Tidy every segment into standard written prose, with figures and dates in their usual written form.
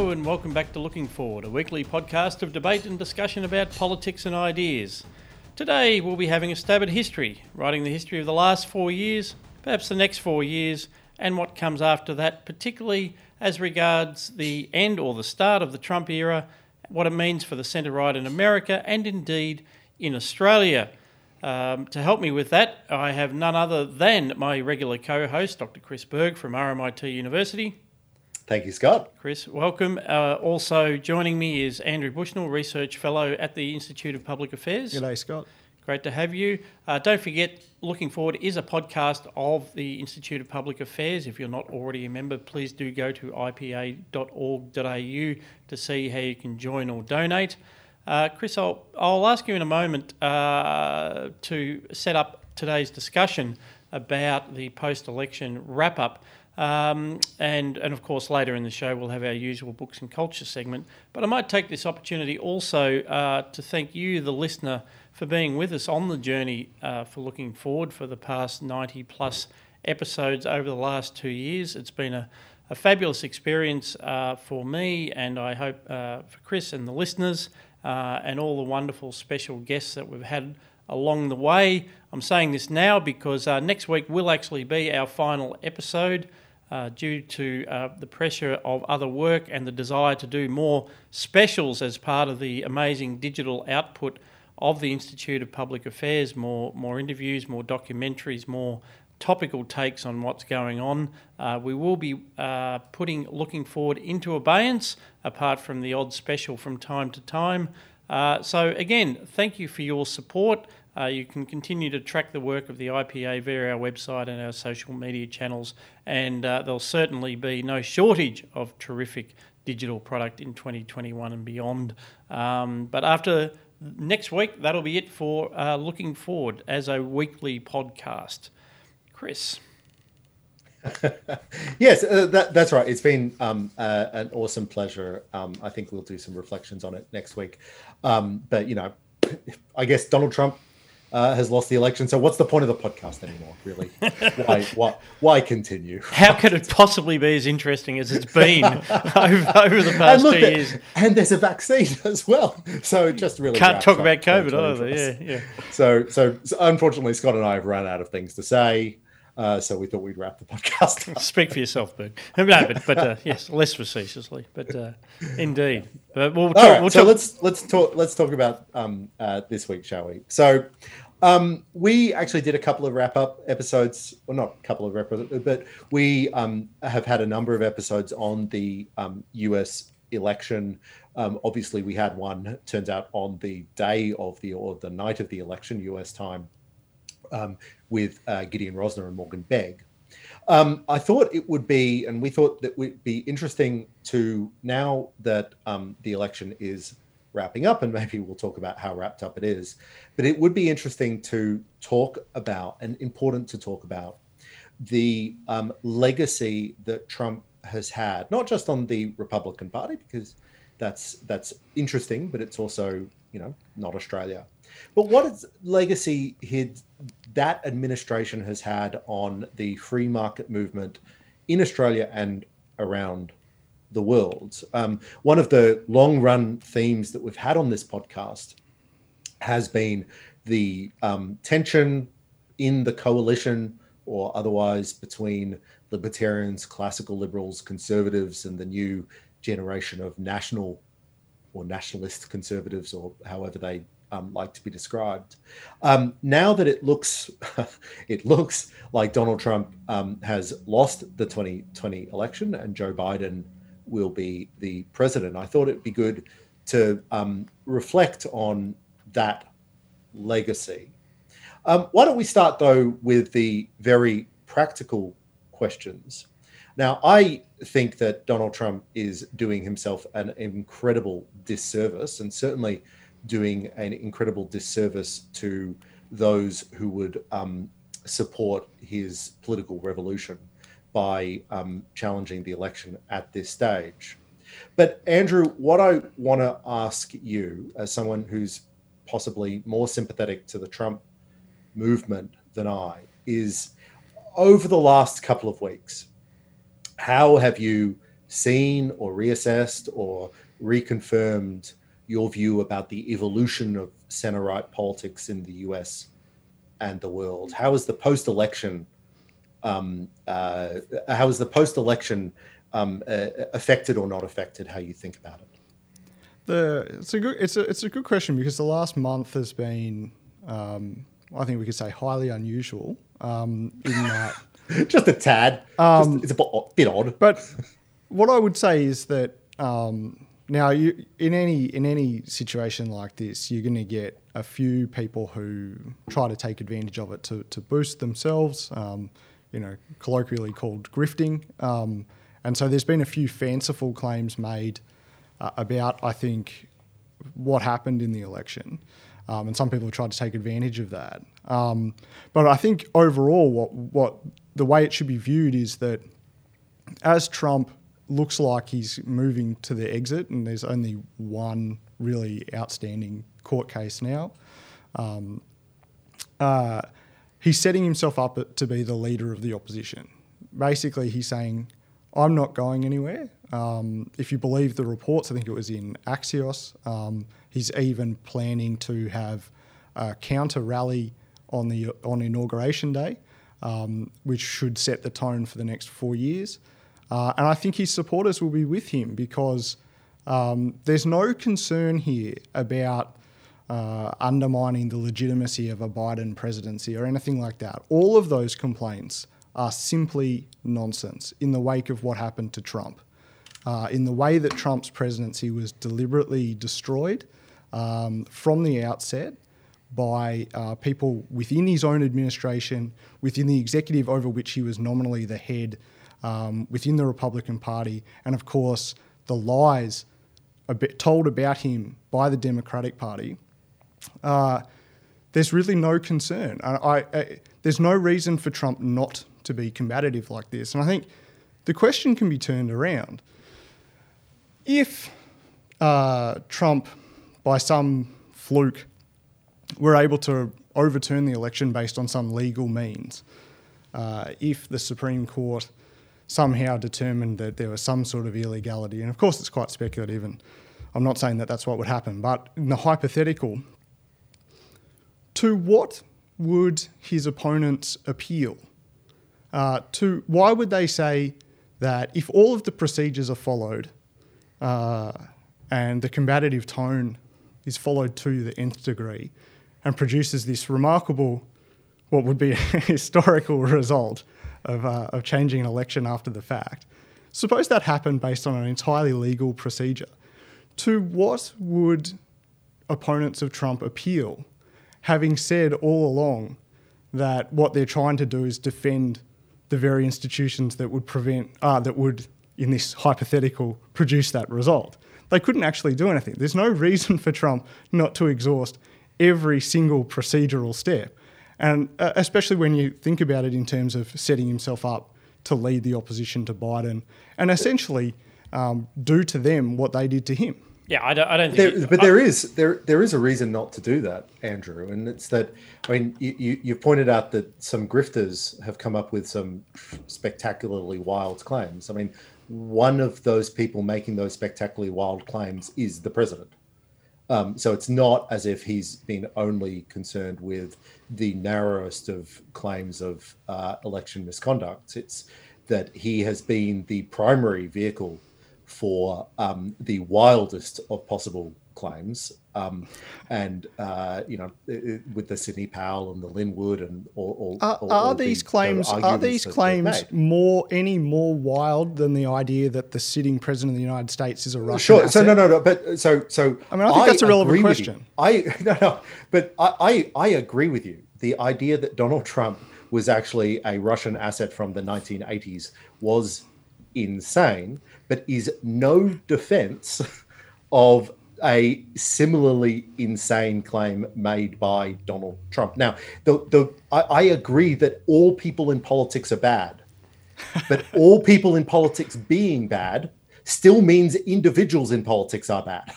Hello and welcome back to Looking Forward, a weekly podcast of debate and discussion about politics and ideas. Today we'll be having a stab at history, writing the history of the last 4 years, perhaps the next 4 years, and what comes after that, particularly as regards the end or the start of the Trump era, what it means for the centre-right in America and indeed in Australia. To help me with that, I have none other than my regular co-host, Dr. Chris Berg from RMIT University. Thank you, Scott. Chris, welcome. Also joining me is Andrew Bushnell, Research Fellow at the Institute of Public Affairs. G'day, Scott. Great to have you. Don't forget, Looking Forward is a podcast of the Institute of Public Affairs. If you're not already a member, please do go to ipa.org.au to see how you can join or donate. Chris, I'll ask you in a moment to set up today's discussion about the post-election wrap-up. And of course, later in the show, we'll have our usual books and culture segment. But I might take this opportunity also to thank you, the listener, for being with us on the journey for Looking Forward for the past 90-plus episodes over the last 2 years. It's been a fabulous experience for me, and I hope for Chris and the listeners and all the wonderful special guests that we've had along the way. I'm saying this now because next week will actually be our final episode due to the pressure of other work and the desire to do more specials as part of the amazing digital output of the Institute of Public Affairs, more interviews, more documentaries, more topical takes on what's going on. We will be putting Looking Forward into abeyance, apart from the odd special from time to time. So again, thank you for your support. You can continue to track the work of the IPA via our website and our social media channels, and there'll certainly be no shortage of terrific digital product in 2021 and beyond. But after next week, that'll be it for Looking Forward as a weekly podcast. Chris. Yes, that's right. It's been an awesome pleasure. I think we'll do some reflections on it next week. But, you know, I guess Donald Trump has lost the election. So what's the point of the podcast anymore, really? Why continue? How could it possibly be as interesting as it's been over the past 2 years? And there's a vaccine as well. So it just really can't talk about COVID either. Yeah. So unfortunately, Scott and I have run out of things to say. So we thought we'd wrap the podcast up. Speak for yourself, Bert. No, but yes, less facetiously, but indeed. But we'll talk. Right, we'll so talk. Let's talk about this week, shall we? So we actually did a couple of wrap-up episodes, well, not a couple of episodes, but we have had a number of episodes on the U.S. election. Obviously, we had one. Turns out on the day of the night of the election, U.S. time. With Gideon Rosner and Morgan Begg. I thought it would be, and we thought that would be interesting to, now that the election is wrapping up, and maybe we'll talk about how wrapped up it is, but it would be interesting to talk about, and important to talk about, the legacy that Trump has had, not just on the Republican Party, because that's interesting, but it's also, you know, not Australia. But what legacy that administration has had on the free market movement in Australia and around the world? One of the long-run themes that we've had on this podcast has been the tension in the coalition or otherwise between libertarians, classical liberals, conservatives, and the new generation of national or nationalist conservatives, or however they like to be described. Now that it looks like Donald Trump has lost the 2020 election and Joe Biden will be the president, I thought it'd be good to reflect on that legacy. Why don't we start, though, with the very practical questions? Now, I think that Donald Trump is doing himself an incredible disservice, and certainly doing an incredible disservice to those who would support his political revolution by challenging the election at this stage. But Andrew, what I want to ask you, as someone who's possibly more sympathetic to the Trump movement than I, is over the last couple of weeks, how have you seen or reassessed or reconfirmed your view about the evolution of center-right politics in the US and the world? How is the post-election affected or not affected how you think about it? It's a good question, because the last month has been, I think we could say, highly unusual in that. Just a tad. It's a bit odd. But what I would say is that now you, in any situation like this, you're going to get a few people who try to take advantage of it to boost themselves, colloquially called grifting. And so there's been a few fanciful claims made about, I think, what happened in the election. And some people tried to take advantage of that. But I think overall what the way it should be viewed is that as Trump looks like he's moving to the exit, and there's only one really outstanding court case now, he's setting himself up to be the leader of the opposition. Basically, he's saying, I'm not going anywhere. If you believe the reports, I think it was in Axios, he's even planning to have a counter rally on Inauguration Day, which should set the tone for the next 4 years. And I think his supporters will be with him, because there's no concern here about undermining the legitimacy of a Biden presidency or anything like that. All of those complaints are simply nonsense in the wake of what happened to Trump. In the way that Trump's presidency was deliberately destroyed from the outset by people within his own administration, within the executive over which he was nominally the head, within the Republican Party, and of course the lies told about him by the Democratic Party, there's really no concern. There's no reason for Trump not to be combative like this. And I think the question can be turned around. If Trump, by some fluke, were able to overturn the election based on some legal means, if the Supreme Court somehow determined that there was some sort of illegality, and of course it's quite speculative and I'm not saying that that's what would happen, but in the hypothetical, to what would his opponents appeal? Why would they say that if all of the procedures are followed and the combative tone is followed to the nth degree and produces this remarkable, what would be a historical result of changing an election after the fact. Suppose that happened based on an entirely legal procedure. To what would opponents of Trump appeal, having said all along that what they're trying to do is defend the very institutions that would in this hypothetical, produce that result? They couldn't actually do anything. There's no reason for Trump not to exhaust every single procedural step, and especially when you think about it in terms of setting himself up to lead the opposition to Biden and essentially do to them what they did to him. Yeah, there is a reason not to do that, Andrew, and it's that, I mean, you pointed out that some grifters have come up with some spectacularly wild claims. I mean, one of those people making those spectacularly wild claims is the president. So it's not as if he's been only concerned with the narrowest of claims of election misconduct. It's that he has been the primary vehicle for the wildest of possible claims. With the Sidney Powell and the Linwood and all. Are these claims more wild than the idea that the sitting president of the United States is a Russian? Sure. Asset? So no. But so I mean, I think that's a relevant question. I agree with you. The idea that Donald Trump was actually a Russian asset from the 1980s was insane, but is no defense of a similarly insane claim made by Donald Trump. Now, I agree that all people in politics are bad, but all people in politics being bad still means individuals in politics are bad.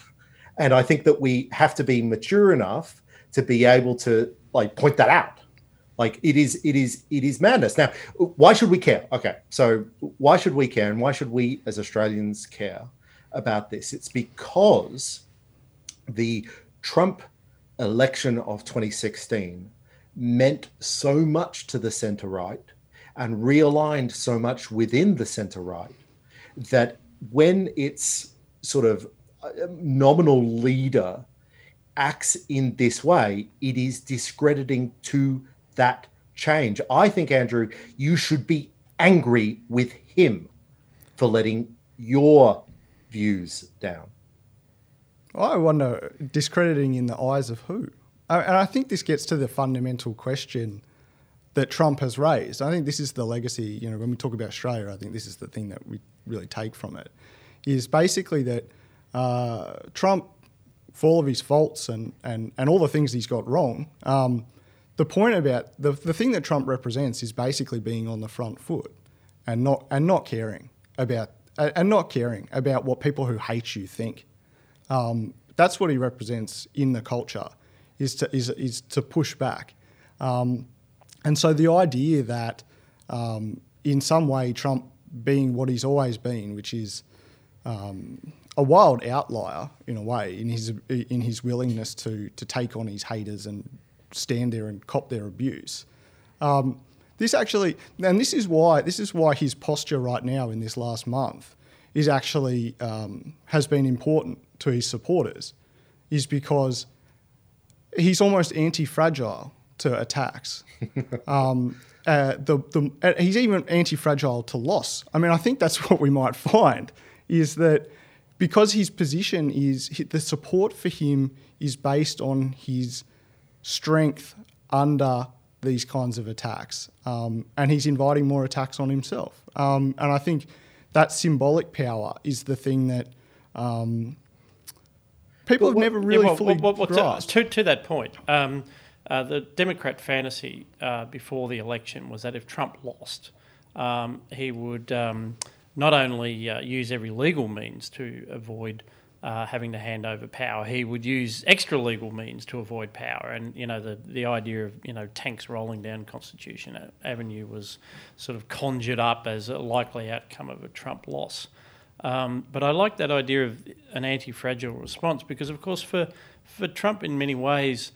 And I think that we have to be mature enough to be able to point that out. Like it is madness. Now, why should we care? Okay, so why should we care, and why should we as Australians care about this? It's because the Trump election of 2016 meant so much to the centre-right and realigned so much within the centre-right that when its sort of nominal leader acts in this way, it is discrediting to that change. I think, Andrew, you should be angry with him for letting your views down. I wonder, discrediting in the eyes of who? And I think this gets to the fundamental question that Trump has raised. I think this is the legacy, you know, when we talk about Australia, I think this is the thing that we really take from it, is basically that Trump, for all of his faults and all the things he's got wrong, the point about the thing that Trump represents is basically being on the front foot and not caring about what people who hate you think. That's what he represents in the culture, is to push back, and so the idea that in some way Trump being what he's always been, which is a wild outlier in a way in his willingness to take on his haters and stand there and cop their abuse. This is why his posture right now in this last month is actually has been important to his supporters, is because he's almost anti-fragile to attacks. He's even anti-fragile to loss. I mean, I think that's what we might find, is that because his position is, the support for him is based on his strength under these kinds of attacks, and he's inviting more attacks on himself. And I think that symbolic power is the thing that people have never really fully grasped. To that point, the Democrat fantasy before the election was that if Trump lost, he would not only use every legal means to avoid having to hand over power, he would use extra legal means to avoid power. And, you know, the idea of, you know, tanks rolling down Constitution Avenue was sort of conjured up as a likely outcome of a Trump loss. But I like that idea of an anti-fragile response because, of course, for Trump in many ways,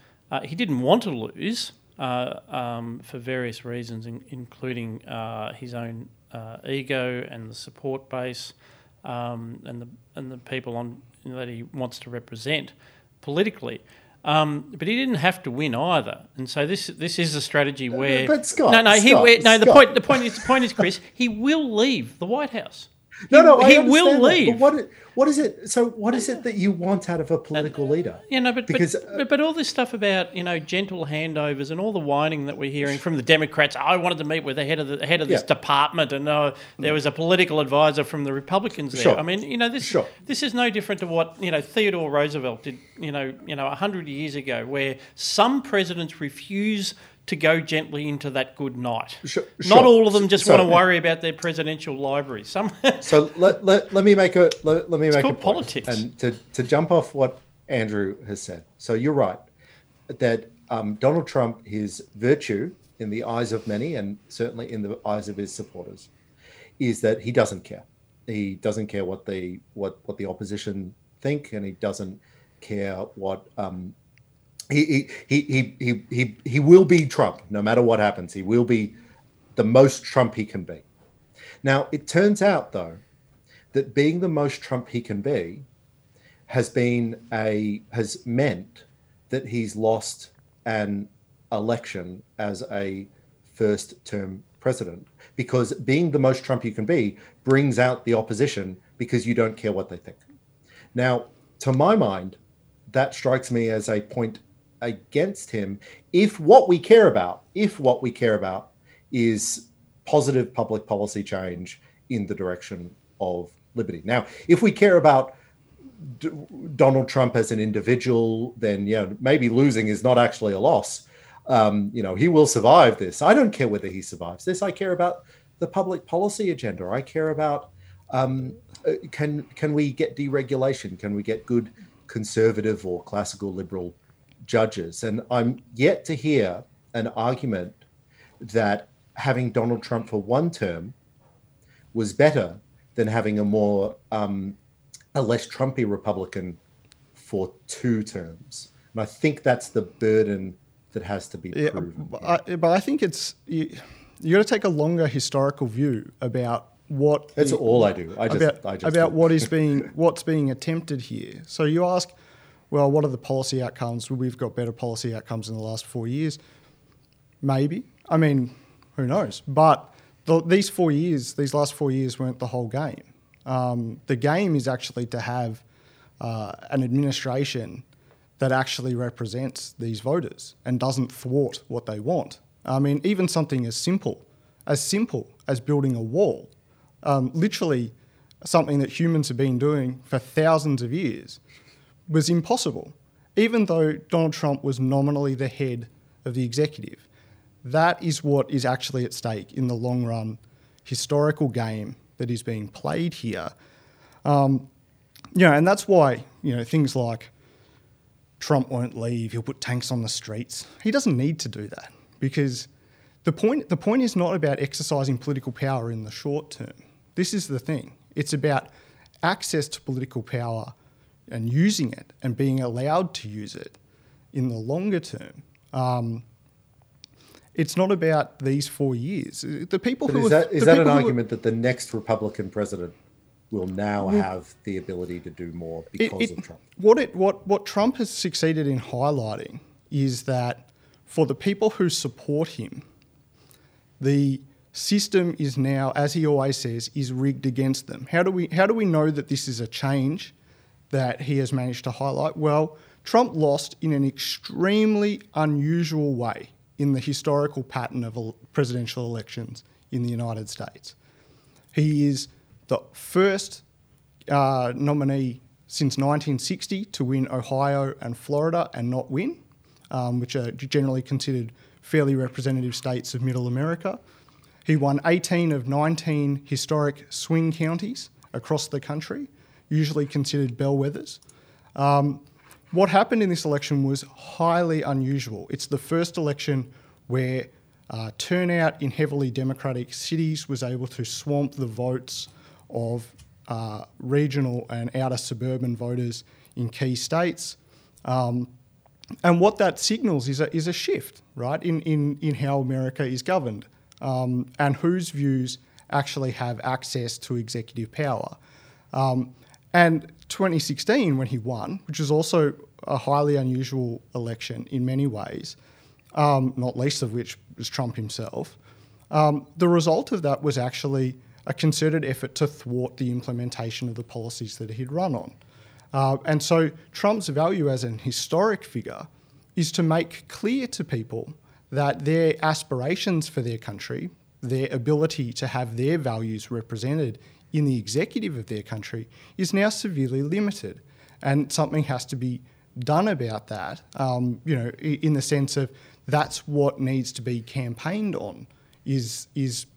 he didn't want to lose for various reasons, including his own ego and the support base and the people on that he wants to represent politically, but he didn't have to win either, and so this is a strategy where. But Scott, the point is, Chris, he will leave the White House. He will leave. But what is it? So what is it that you want out of a political leader? Yeah, no, but all this stuff about, you know, gentle handovers and all the whining that we're hearing from the Democrats. I wanted to meet with the head of this department, and there was a political advisor from the Republicans there. Sure. I mean, you know, this is no different to what, you know, Theodore Roosevelt did, you know, 100 years ago, where some presidents refuse to go gently into that good night. Sure. Not all of them want to worry about their presidential library. Let me make a point. Politics. And to jump off what Andrew has said. So you're right that Donald Trump, his virtue in the eyes of many, and certainly in the eyes of his supporters, is that he doesn't care. He doesn't care what the opposition think, and he doesn't care what. He will be Trump no matter what happens. He will be the most Trump he can be. Now, it turns out, though, that being the most Trump he can be has meant that he's lost an election as a first-term president, because being the most Trump you can be brings out the opposition because you don't care what they think. Now, to my mind, that strikes me as a point against him. If what we care about is positive public policy change in the direction of liberty. Now, if we care about Donald Trump as an individual, then, you know, maybe losing is not actually a loss. You know, he will survive this. I don't care whether he survives this. I care about the public policy agenda. I care about can we get deregulation? Can we get good conservative or classical liberal judges? And I'm yet to hear an argument that having Donald Trump for one term was better than having a less Trumpy Republican for two terms. And I think that's the burden that has to be proven. But I think it's... you got to take a longer historical view about what... That's all I do. About what's being attempted here. So you ask, well, what are the policy outcomes? We've got better policy outcomes in the last 4 years. Maybe. I mean, who knows? But these last 4 years weren't the whole game. The game is actually to have an administration that actually represents these voters and doesn't thwart what they want. I mean, even something as simple as building a wall, literally something that humans have been doing for thousands of years, was impossible, even though Donald Trump was nominally the head of the executive. That is what is actually at stake in the long-run historical game that is being played here. And that's why, things like Trump won't leave, he'll put tanks on the streets. He doesn't need to do that. Because the point is not about exercising political power in the short term. This is the thing. It's about access to political power and using it and being allowed to use it in the longer term. It's not about these 4 years. The people who is that an argument that the next Republican president will have the ability to do more because of Trump? What Trump has succeeded in highlighting is that for the people who support him, the system is now, as he always says, is rigged against them. How do we know that this is a change that he has managed to highlight? Well, Trump lost in an extremely unusual way in the historical pattern of presidential elections in the United States. He is the first nominee since 1960 to win Ohio and Florida and not win. Which are generally considered fairly representative states of Middle America. He won 18 of 19 historic swing counties across the country, usually considered bellwethers. What happened in this election was highly unusual. It's the first election where turnout in heavily Democratic cities was able to swamp the votes of regional and outer suburban voters in key states. And what that signals is a shift, right, in how America is governed and whose views actually have access to executive power. And 2016, when he won, which was also a highly unusual election in many ways, not least of which was Trump himself, the result of that was actually a concerted effort to thwart the implementation of the policies that he'd run on. And so Trump's value as an historic figure is to make clear to people that their aspirations for their country, their ability to have their values represented in the executive of their country, is now severely limited. And something has to be done about that, in the sense of that's what needs to be campaigned on, is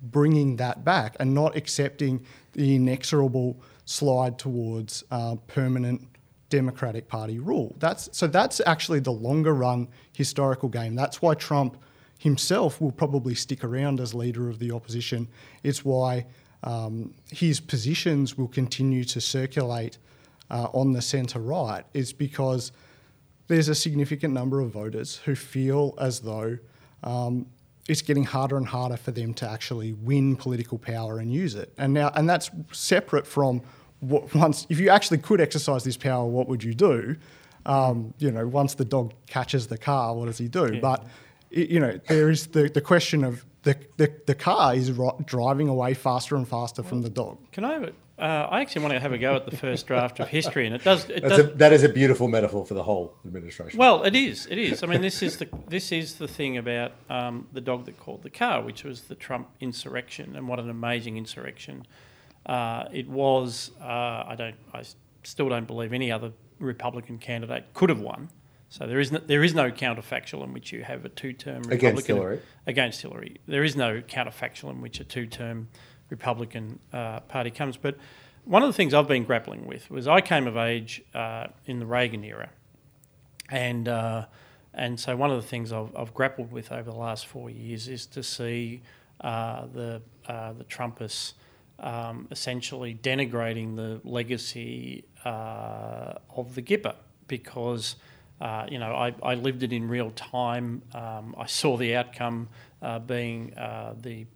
bringing that back and not accepting the inexorable slide towards permanent Democratic Party rule. That's actually the longer run historical game. That's why Trump himself will probably stick around as leader of the opposition. It's why his positions will continue to circulate on the centre right. It's because there's a significant number of voters who feel as though it's getting harder and harder for them to actually win political power and use it. And that's separate from if you actually could exercise this power, what would you do? Once the dog catches the car, what does he do? Yeah. But there is the question of the car is driving away faster and faster from the dog. Can I? I actually want to have a go at the first draft of history, and it does. That is a beautiful metaphor for the whole administration. Well, it is. It is. I mean, this is the thing about the dog that called the car, which was the Trump insurrection, and what an amazing insurrection it was. I still don't believe any other Republican candidate could have won. So there is no counterfactual in which you have a two-term Republican against Hillary. There is no counterfactual in which a two-term Republican Party comes. But one of the things I've been grappling with was I came of age in the Reagan era, and And so one of the things I've grappled with over the last 4 years is to see the Trumpists essentially denigrating the legacy of the Gipper, because I lived it in real time. I saw the outcome being the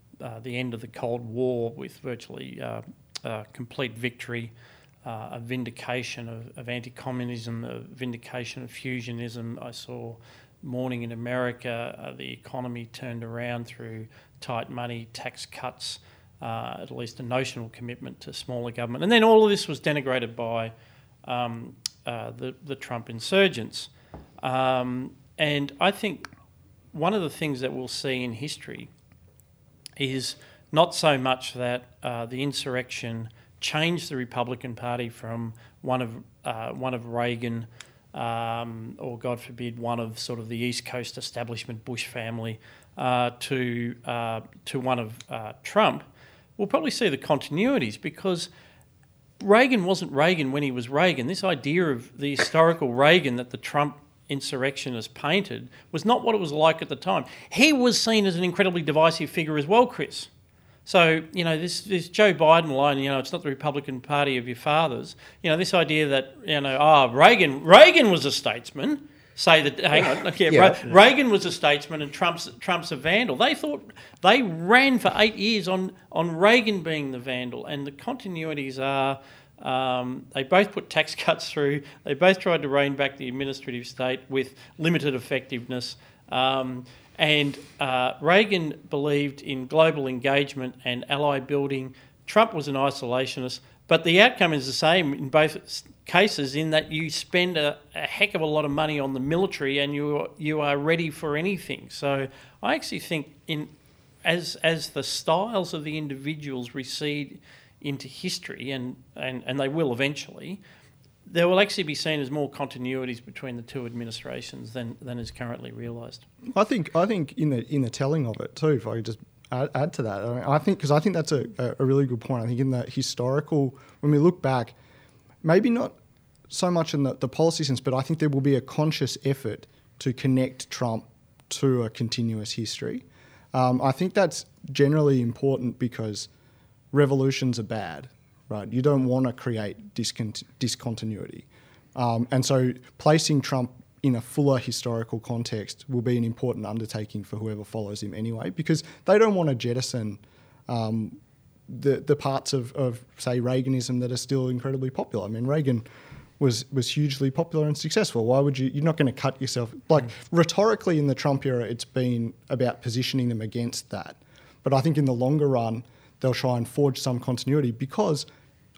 end of the Cold War with virtually complete victory, a vindication of anti-communism, a vindication of fusionism. I saw morning in America, the economy turned around through tight money, tax cuts, at least a notional commitment to smaller government. And then all of this was denigrated by the Trump insurgents. And I think one of the things that we'll see in history is not so much that the insurrection changed the Republican Party from one of Reagan, or God forbid, one of sort of the East Coast establishment Bush family, to one of Trump. We'll probably see the continuities, because Reagan wasn't Reagan when he was Reagan. This idea of the historical Reagan that the Trump insurrectionists painted was not what it was like at the time. He was seen as an incredibly divisive figure as well, Chris. So, this Joe Biden line, it's not the Republican Party of your fathers. This idea that, Reagan was a statesman. Reagan was a statesman and Trump's a vandal. They ran for 8 years on Reagan being the vandal, and the continuities are they both put tax cuts through, they both tried to rein back the administrative state with limited effectiveness, and Reagan believed in global engagement and ally building. Trump was an isolationist. But the outcome is the same in both cases, in that you spend a heck of a lot of money on the military and you are ready for anything. So I actually think as the styles of the individuals recede into history, and they will eventually, there will actually be seen as more continuities between the two administrations than is currently realised. I think in the telling of it too, if I could just add to that. I think that's a really good point. I think in the historical, when we look back, maybe not so much in the policy sense, but I think there will be a conscious effort to connect Trump to a continuous history. I think that's generally important because revolutions are bad, right? You don't want to create discontinuity. And so placing Trump in a fuller historical context will be an important undertaking for whoever follows him anyway, because they don't want to jettison the parts of, say, Reaganism that are still incredibly popular. I mean, Reagan was hugely popular and successful. Why would you're not going to cut yourself? Rhetorically in the Trump era, it's been about positioning them against that. But I think in the longer run, they'll try and forge some continuity, because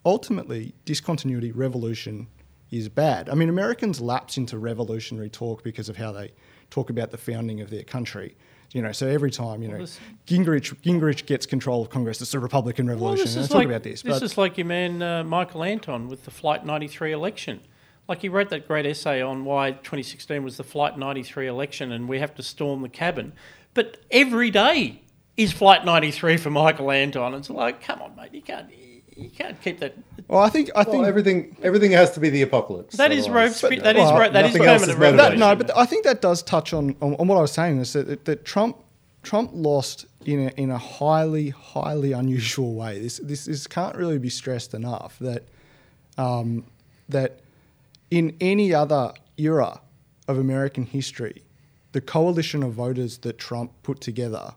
ultimately discontinuity, revolution, is bad. I mean, Americans lapse into revolutionary talk because of how they talk about the founding of their country. So every time, Gingrich gets control of Congress, it's a Republican revolution. Talk about this. This is like your man Michael Anton with the Flight 93 election. He wrote that great essay on why 2016 was the Flight 93 election and we have to storm the cabin. But every day is Flight 93 for Michael Anton. It's come on, mate, you can't keep that. Well, I think everything has to be the apocalypse. That is rope. That is permanent revolution. No, but I think that does touch on what I was saying, is that Trump lost in a highly unusual way. This can't really be stressed enough that in any other era of American history, the coalition of voters that Trump put together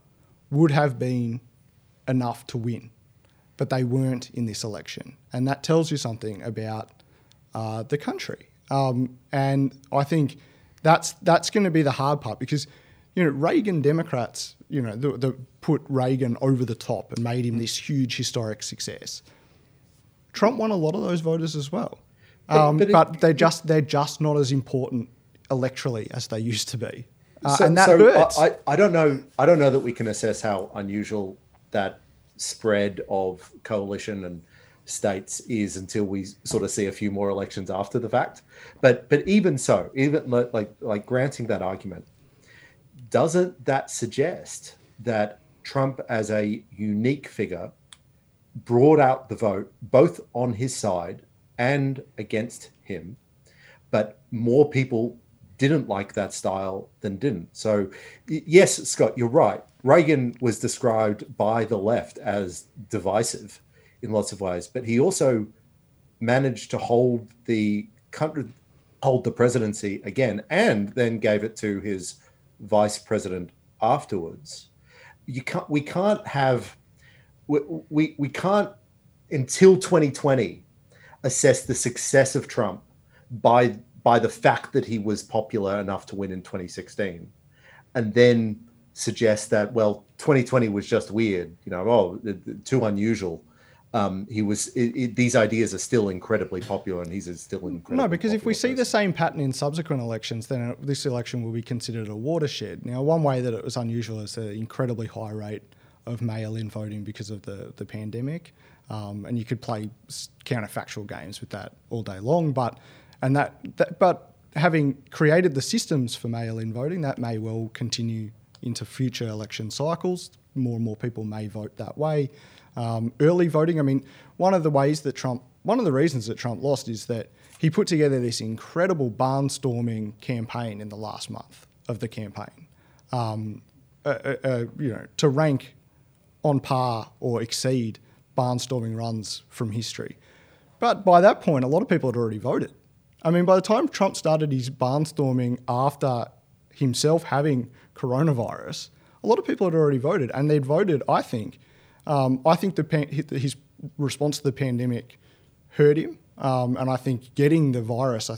would have been enough to win. But they weren't in this election. And that tells you something about the country. And I think that's going to be the hard part, because, Reagan Democrats, the put Reagan over the top and made him this huge historic success. Trump won a lot of those voters as well. But they're just not as important electorally as they used to be. And that hurts. I don't know that we can assess how unusual that spread of coalition and states is until we sort of see a few more elections after the fact. But even so, even like granting that argument, doesn't that suggest that Trump as a unique figure brought out the vote both on his side and against him, but more people didn't like that style than didn't. So yes, Scott, you're right. Reagan was described by the left as divisive in lots of ways, but he also managed to hold the country, hold the presidency again, and then gave it to his vice president afterwards. You can't, we can't until 2020 assess the success of Trump by the fact that he was popular enough to win in 2016, and then suggest that, well, 2020 was just weird, you know, too unusual. These ideas are still incredibly popular, and he's still incredibly popular. No, because if we see the same pattern in subsequent elections, then this election will be considered a watershed. Now, one way that it was unusual is the incredibly high rate of mail-in voting because of the pandemic, and you could play counterfactual games with that all day long. But having created the systems for mail-in voting, that may well continue into future election cycles. More and more people may vote that way. Early voting, I mean, one of the reasons that Trump lost is that he put together this incredible barnstorming campaign in the last month of the campaign, to rank on par or exceed barnstorming runs from history. But by that point, a lot of people had already voted. I mean, by the time Trump started his barnstorming after himself having coronavirus, a lot of people had already voted, and they'd voted, I think. His response to the pandemic hurt him, and I think getting the virus,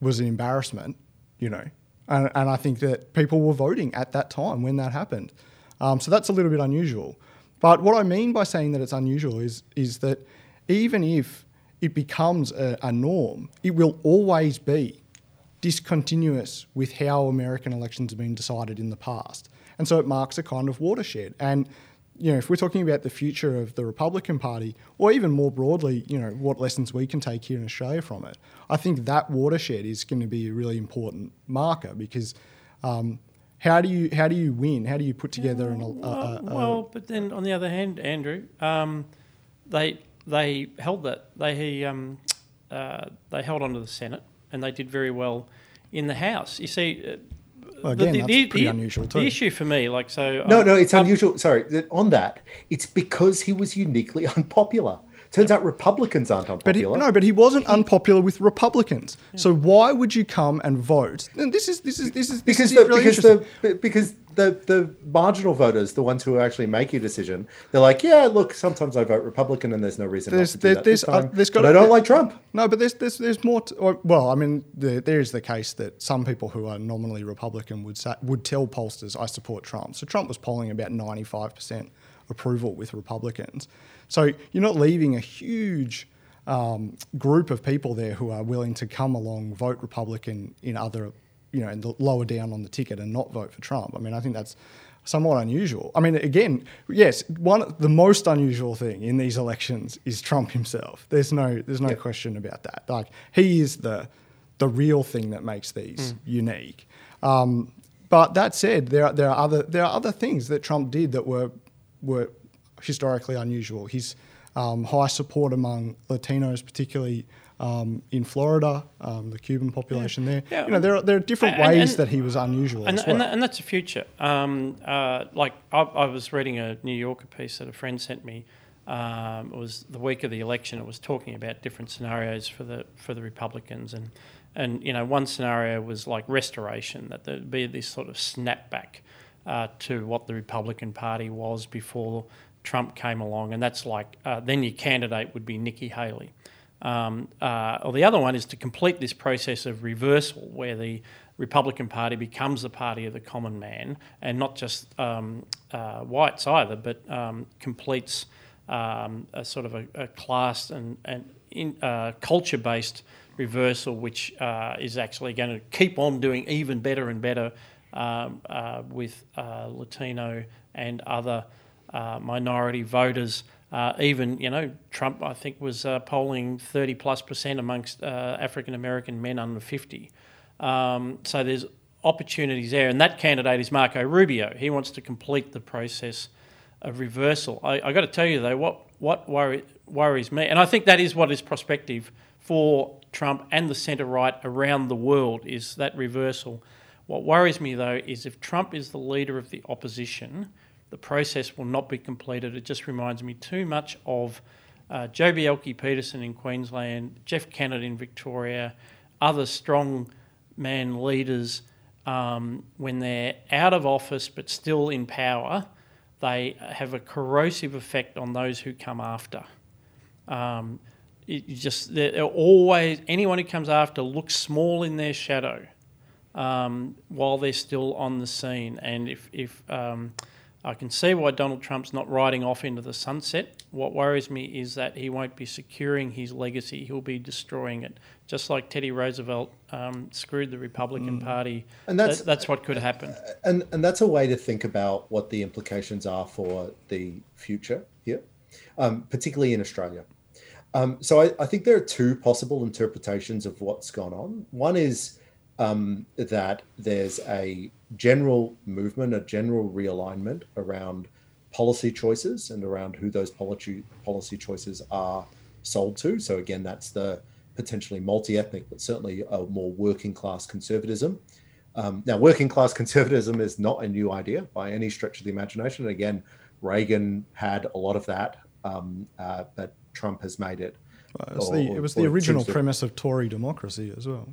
was an embarrassment, and I think that people were voting at that time when that happened. So that's a little bit unusual. But what I mean by saying that it's unusual is that even if it becomes a norm, it will always be discontinuous with how American elections have been decided in the past. And so it marks a kind of watershed. And if we're talking about the future of the Republican Party, or even more broadly, what lessons we can take here in Australia from it, I think that watershed is going to be a really important marker, because how do you win? How do you put together but then on the other hand, Andrew, they held that they held onto the Senate, and they did very well in the House. You see. Well, again, that's pretty unusual too. The issue for me, it's unusual. Sorry, on that, it's because he was uniquely unpopular. Turns out Republicans aren't unpopular. But he wasn't unpopular with Republicans. Yeah. So why would you come and vote? And because the marginal voters, the ones who actually make your decision, they're like, yeah, look, sometimes I vote Republican, and there's no reason not to do that. But I don't like Trump. No, but there's more. There is the case that some people who are nominally Republican would tell pollsters, I support Trump. So Trump was polling about 95% approval with Republicans. So you're not leaving a huge group of people there who are willing to come along, vote Republican in other, and lower down on the ticket and not vote for Trump. I mean, I think that's somewhat unusual. I mean, again, yes, the most unusual thing in these elections is Trump himself. There's no question about that. Like, he is the real thing that makes these unique. But that said, there are other things that Trump did that were historically unusual. His high support among Latinos, particularly in Florida, the Cuban population there. Yeah. There are different ways that he was unusual. And that's the future. I was reading a New Yorker piece that a friend sent me. It was the week of the election. It was talking about different scenarios for the Republicans, and one scenario was like restoration, that there'd be this sort of snapback to what the Republican Party was before Trump came along, and that's like then your candidate would be Nikki Haley. Or the other one is to complete this process of reversal, where the Republican Party becomes the party of the common man, and not just whites either, but completes a sort of a class and culture-based reversal, which is actually going to keep on doing even better and better with Latino and other minority voters. Trump, I think, was polling 30+% amongst African-American men under 50. So there's opportunities there. And that candidate is Marco Rubio. He wants to complete the process of reversal. I got to tell you, though, what what worries me, and I think that is what is prospective for Trump and the centre-right around the world, is that reversal. What worries me, though, is if Trump is the leader of the opposition, the process will not be completed. It just reminds me too much of Joh Bjelke-Petersen in Queensland, Jeff Kennett in Victoria, other strong man leaders. When they're out of office but still in power, they have a corrosive effect on those who come after. They're always, anyone who comes after looks small in their shadow while they're still on the scene. And if I can see why Donald Trump's not riding off into the sunset. What worries me is that he won't be securing his legacy. He'll be destroying it, just like Teddy Roosevelt screwed the Republican Party. And that's what could happen. And that's a way to think about what the implications are for the future here, particularly in Australia. So I think there are two possible interpretations of what's gone on. One is that there's a general movement, a general realignment around policy choices and around who those policy choices are sold to. So again, that's the potentially multi-ethnic, but certainly a more working-class conservatism. Now, working-class conservatism is not a new idea by any stretch of the imagination. And again, Reagan had a lot of that, but Trump has made it. It was the original premise of Tory democracy as well.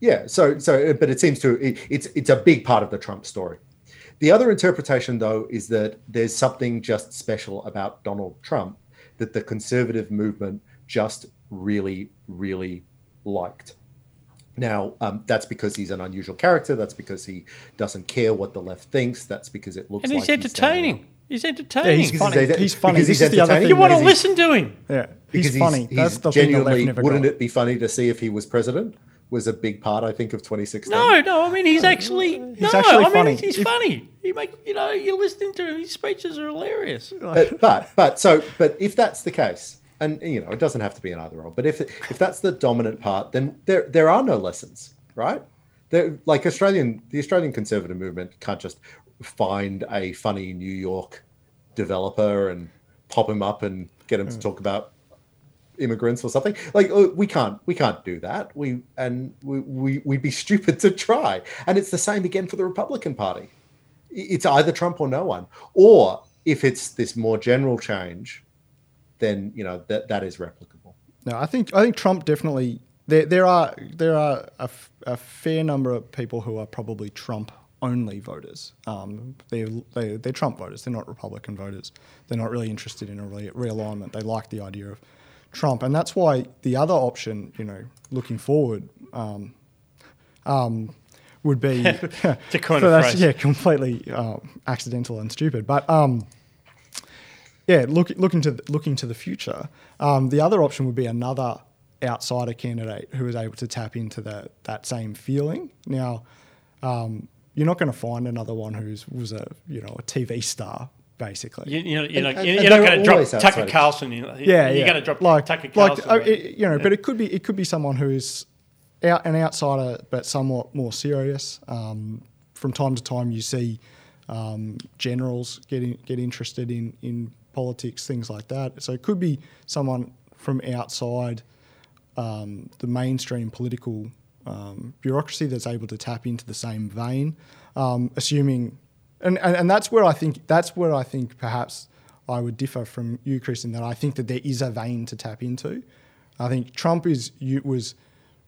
Yeah, so, but it seems to it's a big part of the Trump story. The other interpretation, though, is that there's something just special about Donald Trump that the conservative movement just really, really liked. Now, that's because he's an unusual character. That's because he doesn't care what the left thinks. That's because it looks like he's entertaining. He's entertaining. Yeah, he's funny. He's the other thing. You want to listen to him. Yeah, he's funny. That's the thing the left never got. Wouldn't it be funny to see if he was president? Was a big part, I think, of 2016. No, I mean, he's actually funny. He's funny. He makes, you're listening to him, his speeches are hilarious. But if that's the case, and it doesn't have to be an either or, but if that's the dominant part, then there are no lessons, right? The Australian conservative movement can't just find a funny New York developer and pop him up and get him to talk about immigrants or something. Like, we can't do that. We'd be stupid to try. And it's the same again for the Republican Party. It's either Trump or no one. Or if it's this more general change, then that is replicable. No, I think Trump definitely. There are a fair number of people who are probably Trump only voters. They're Trump voters. They're not Republican voters. They're not really interested in a realignment. They like the idea of Trump, and that's why the other option, looking forward, would be to coin a phrase. Yeah, completely accidental and stupid. But looking to the future, the other option would be another outsider candidate who is able to tap into that same feeling. Now, you're not going to find another one who was a TV star. Basically, you're not going to drop Tucker Carlson. You're going to drop Tucker Carlson. But it could be someone who is an outsider, but somewhat more serious. From time to time, you see generals get interested in politics, things like that. So it could be someone from outside the mainstream political bureaucracy that's able to tap into the same vein, assuming. And that's where I think perhaps I would differ from you, Chris, in that I think that there is a vein to tap into. I think Trump was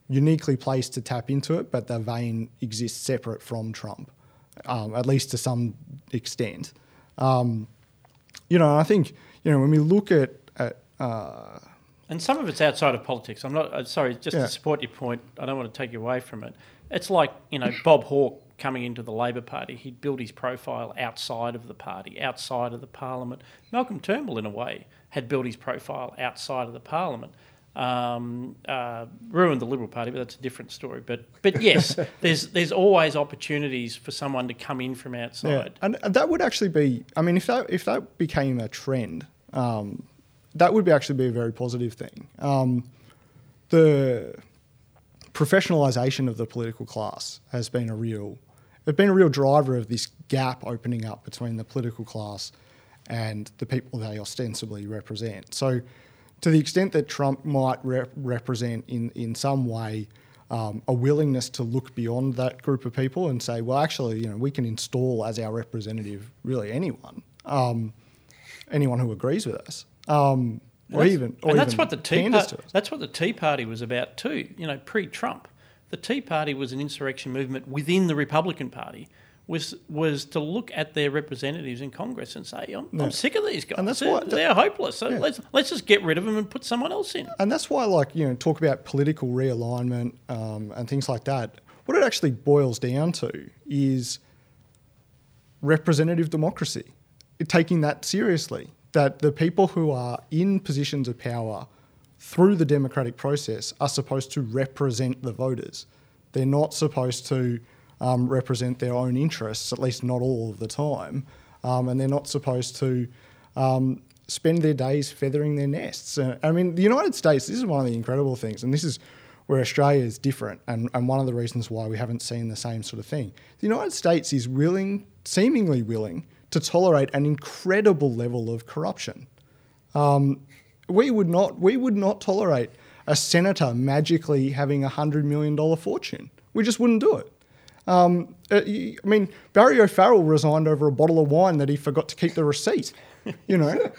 uniquely placed to tap into it, but the vein exists separate from Trump, at least to some extent. I think when we look at and some of it's outside of politics. To support your point, I don't want to take you away from it. It's like Bob Hawke coming into the Labor Party, he'd built his profile outside of the party, outside of the parliament. Malcolm Turnbull, in a way, had built his profile outside of the parliament. Ruined the Liberal Party, but that's a different story. But yes, there's always opportunities for someone to come in from outside. Yeah. And that would actually be, if that became a trend, that would actually be a very positive thing. The professionalisation of the political class has been a real driver of this gap opening up between the political class and the people they ostensibly represent. So to the extent that Trump might represent in some way a willingness to look beyond that group of people and say, well, actually, you know, we can install as our representative really anyone, anyone who agrees with us. That's what the Tea Party was about too, you know, pre-Trump. The Tea Party was an insurrection movement within the Republican Party, was to look at their representatives in Congress and say, I'm sick of these guys. And they're hopeless. So let's just get rid of them and put someone else in. And that's why, like, you know, talk about political realignment and things like that. What it actually boils down to is representative democracy, taking that seriously, that the people who are in positions of power through the democratic process are supposed to represent the voters. They're not supposed to represent their own interests, at least not all of the time, and they're not supposed to spend their days feathering their nests. I mean, the United States, this is one of the incredible things, and this is where Australia is different and one of the reasons why we haven't seen the same sort of thing. The United States is seemingly willing to tolerate an incredible level of corruption. We would not tolerate a senator magically having $100 million fortune. We just wouldn't do it. I mean, Barry O'Farrell resigned over a bottle of wine that he forgot to keep the receipt. You know,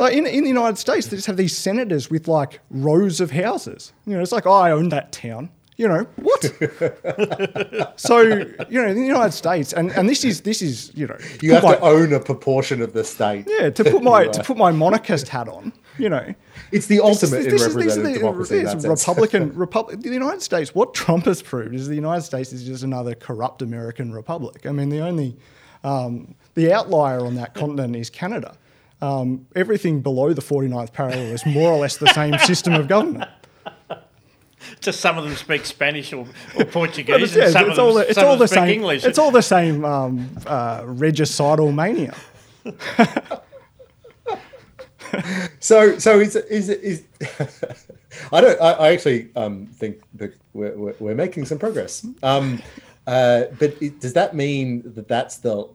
like in the United States, they just have these senators with like rows of houses. You know, it's like, oh, I own that town. You know what? So, you know, in the United States, and this is you know, you have to own a proportion of the state. Yeah, to put my monarchist hat on. You know, it's the ultimate in representative democracy. It's Republican. The United States. What Trump has proved is the United States is just another corrupt American republic. I mean, the only the outlier on that continent is Canada. Everything below the 49th parallel is more or less the same system of government. Just some of them speak Spanish or Portuguese, and some of them speak English. It's all the same regicidal mania. So is I actually think that we're making some progress. Does that mean that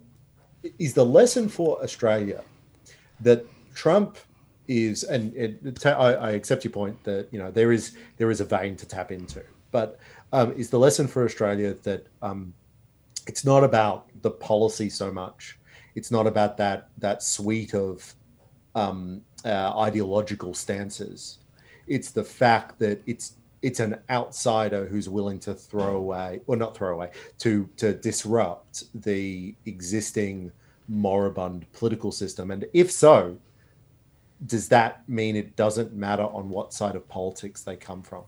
is the lesson for Australia that Trump is, and I accept your point that, you know, there is a vein to tap into, but is the lesson for Australia that it's not about the policy so much, it's not about that suite of ideological stances, it's the fact that it's an outsider who's willing to disrupt the existing moribund political system. And if so, does that mean it doesn't matter on what side of politics they come from?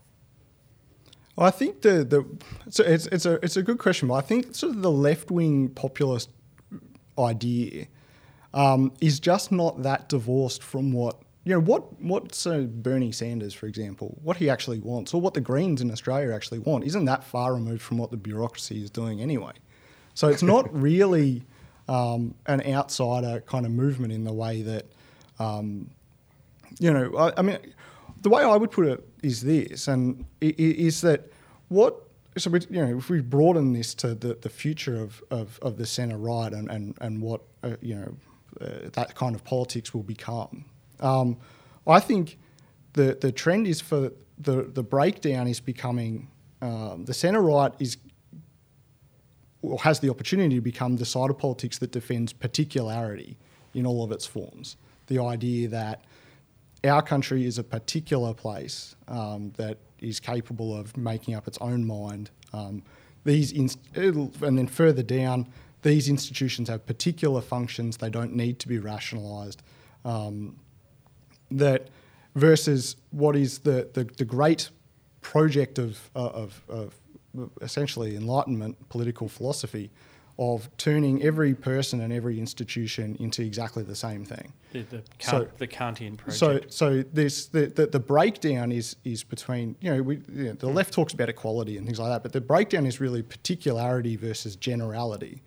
Well, I think it's a good question, but I think sort of the left-wing populist idea is just not that divorced from what Bernie Sanders, for example, what he actually wants, or what the Greens in Australia actually want, isn't that far removed from what the bureaucracy is doing anyway. So it's not really an outsider kind of movement in the way that. You know, I mean, the way I would put it is this, and is that if we broaden this to the future of the centre-right and what, that kind of politics will become, I think the trend is for the breakdown is becoming, the centre-right is, or has the opportunity to become the side of politics that defends particularity in all of its forms. The idea that our country is a particular place that is capable of making up its own mind. And then further down, these institutions have particular functions; they don't need to be rationalised. That versus what is the great project of essentially Enlightenment political philosophy, of turning every person and every institution into exactly the same thing. The Kantian project. So this the breakdown is between, the left talks about equality and things like that, but the breakdown is really particularity versus generality.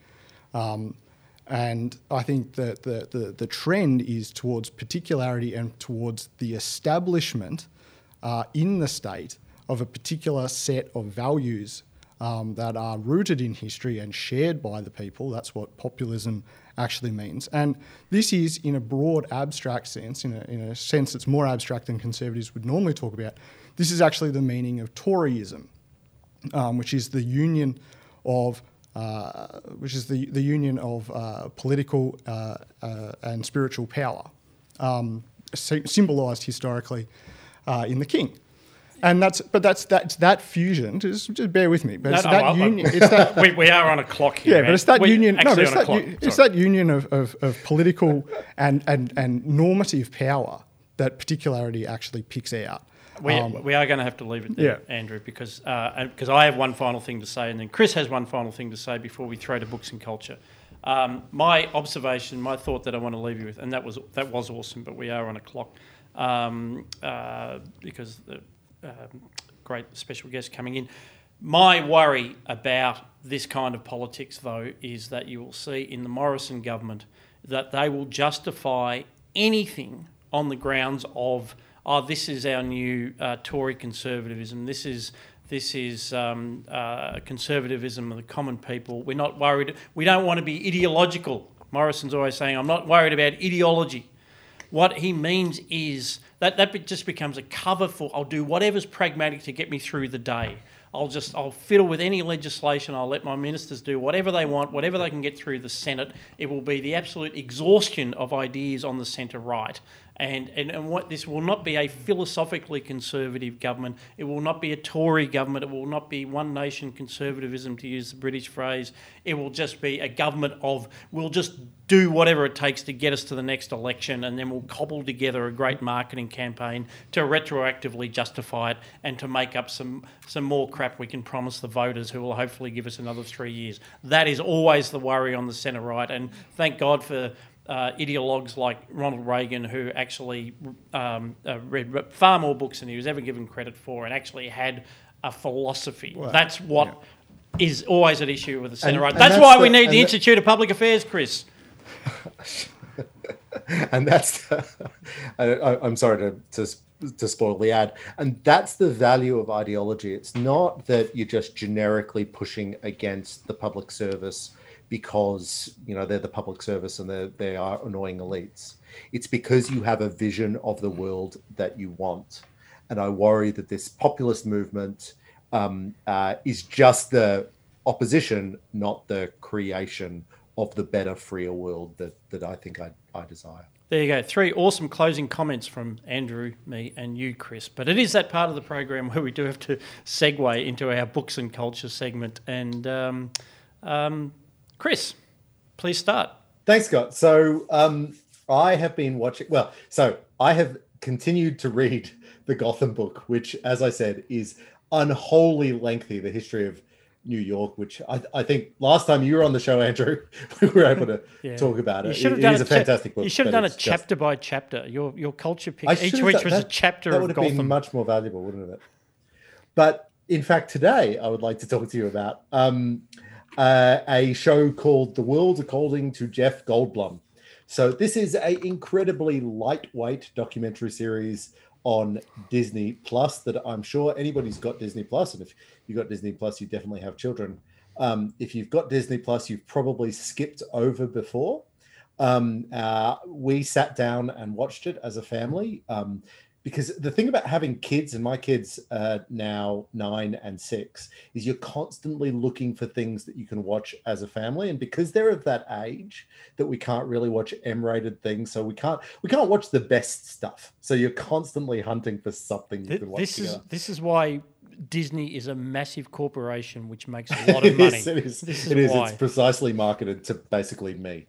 And I think that the trend is towards particularity and towards the establishment in the state of a particular set of values that are rooted in history and shared by the people. That's what populism actually means. And this is, in a broad abstract sense, in a sense that's more abstract than conservatives would normally talk about, this is actually the meaning of Toryism, which is the union of political and spiritual power, symbolised historically in the king. And that's that fusion. Just bear with me. But no, it's that union. It's that, we are on a clock here. Yeah, man. But it's that union. No, it's that, it's that union of political and normative power that particularity actually picks out. We are going to have to leave it there, yeah, Andrew, because I have one final thing to say, and then Chris has one final thing to say before we throw to books and culture. My observation, my thought that I want to leave you with, and that was awesome. But we are on a clock because the great special guest coming in. My worry about this kind of politics, though, is that you will see in the Morrison government that they will justify anything on the grounds of, oh, this is our new Tory conservatism. This is conservatism of the common people. We're not worried. We don't want to be ideological. Morrison's always saying, I'm not worried about ideology. What he means is that just becomes a cover for, I'll do whatever's pragmatic to get me through the day. I'll fiddle with any legislation. I'll let my ministers do whatever they want, whatever they can get through the Senate. It will be the absolute exhaustion of ideas on the centre-right. And what this will not be a philosophically conservative government. It will not be a Tory government. It will not be one nation conservatism, to use the British phrase. It will just be a government of, we'll just do whatever it takes to get us to the next election, and then we'll cobble together a great marketing campaign to retroactively justify it and to make up some more crap we can promise the voters, who will hopefully give us another 3 years. That is always the worry on the centre-right, and thank God for ideologues like Ronald Reagan, who actually read far more books than he was ever given credit for, and actually had a philosophy. Well, that's what is always at issue with the centre-right. That's why we need the Institute of Public Affairs, Chris. And that's I'm sorry to spoil the ad. And that's the value of ideology. It's not that you're just generically pushing against the public service because they're the public service and they are annoying elites. It's because you have a vision of the world that you want. And I worry that this populist movement is just the opposition, not the creation of the better, freer world that I think I desire. There you go. 3 awesome closing comments from Andrew, me, and you, Chris. But it is that part of the program where we do have to segue into our books and culture segment. And Chris, please start. Thanks, Scott. So I have been watching... Well, so I have continued to read the Gotham book, which, as I said, is unholy lengthy, the history of New York, which I think last time you were on the show, Andrew, we were able to talk about it. It is a fantastic book. You should have done it chapter by chapter. Your culture pick each week was a chapter of Gotham. That would have been much more valuable, wouldn't it? But, in fact, today I would like to talk to you about... a show called The World According to Jeff Goldblum. So this is an incredibly lightweight documentary series on Disney Plus that I'm sure anybody's got Disney Plus, and if you've got Disney Plus, you definitely have children. If you've got Disney Plus, you've probably skipped over before. We sat down and watched it as a family because the thing about having kids, and my kids are now 9 and 6, is you're constantly looking for things that you can watch as a family. And because they're of that age that we can't really watch M-rated things, so we can't watch the best stuff. So you're constantly hunting for something you can watch. This is why Disney is a massive corporation which makes a lot of money. It is. It's precisely marketed to basically me.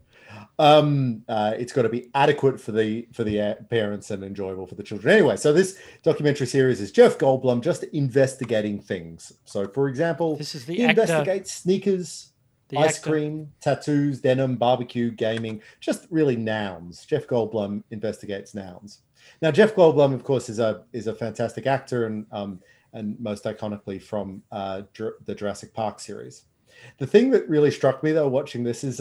It's got to be adequate for the parents and enjoyable for the children. Anyway, so this documentary series is Jeff Goldblum just investigating things. So, for example, this is he investigates sneakers, ice cream, tattoos, denim, barbecue, gaming, just really nouns. Jeff Goldblum investigates nouns. Now, Jeff Goldblum, of course, is a fantastic actor and most iconically from the Jurassic Park series. The thing that really struck me though watching this is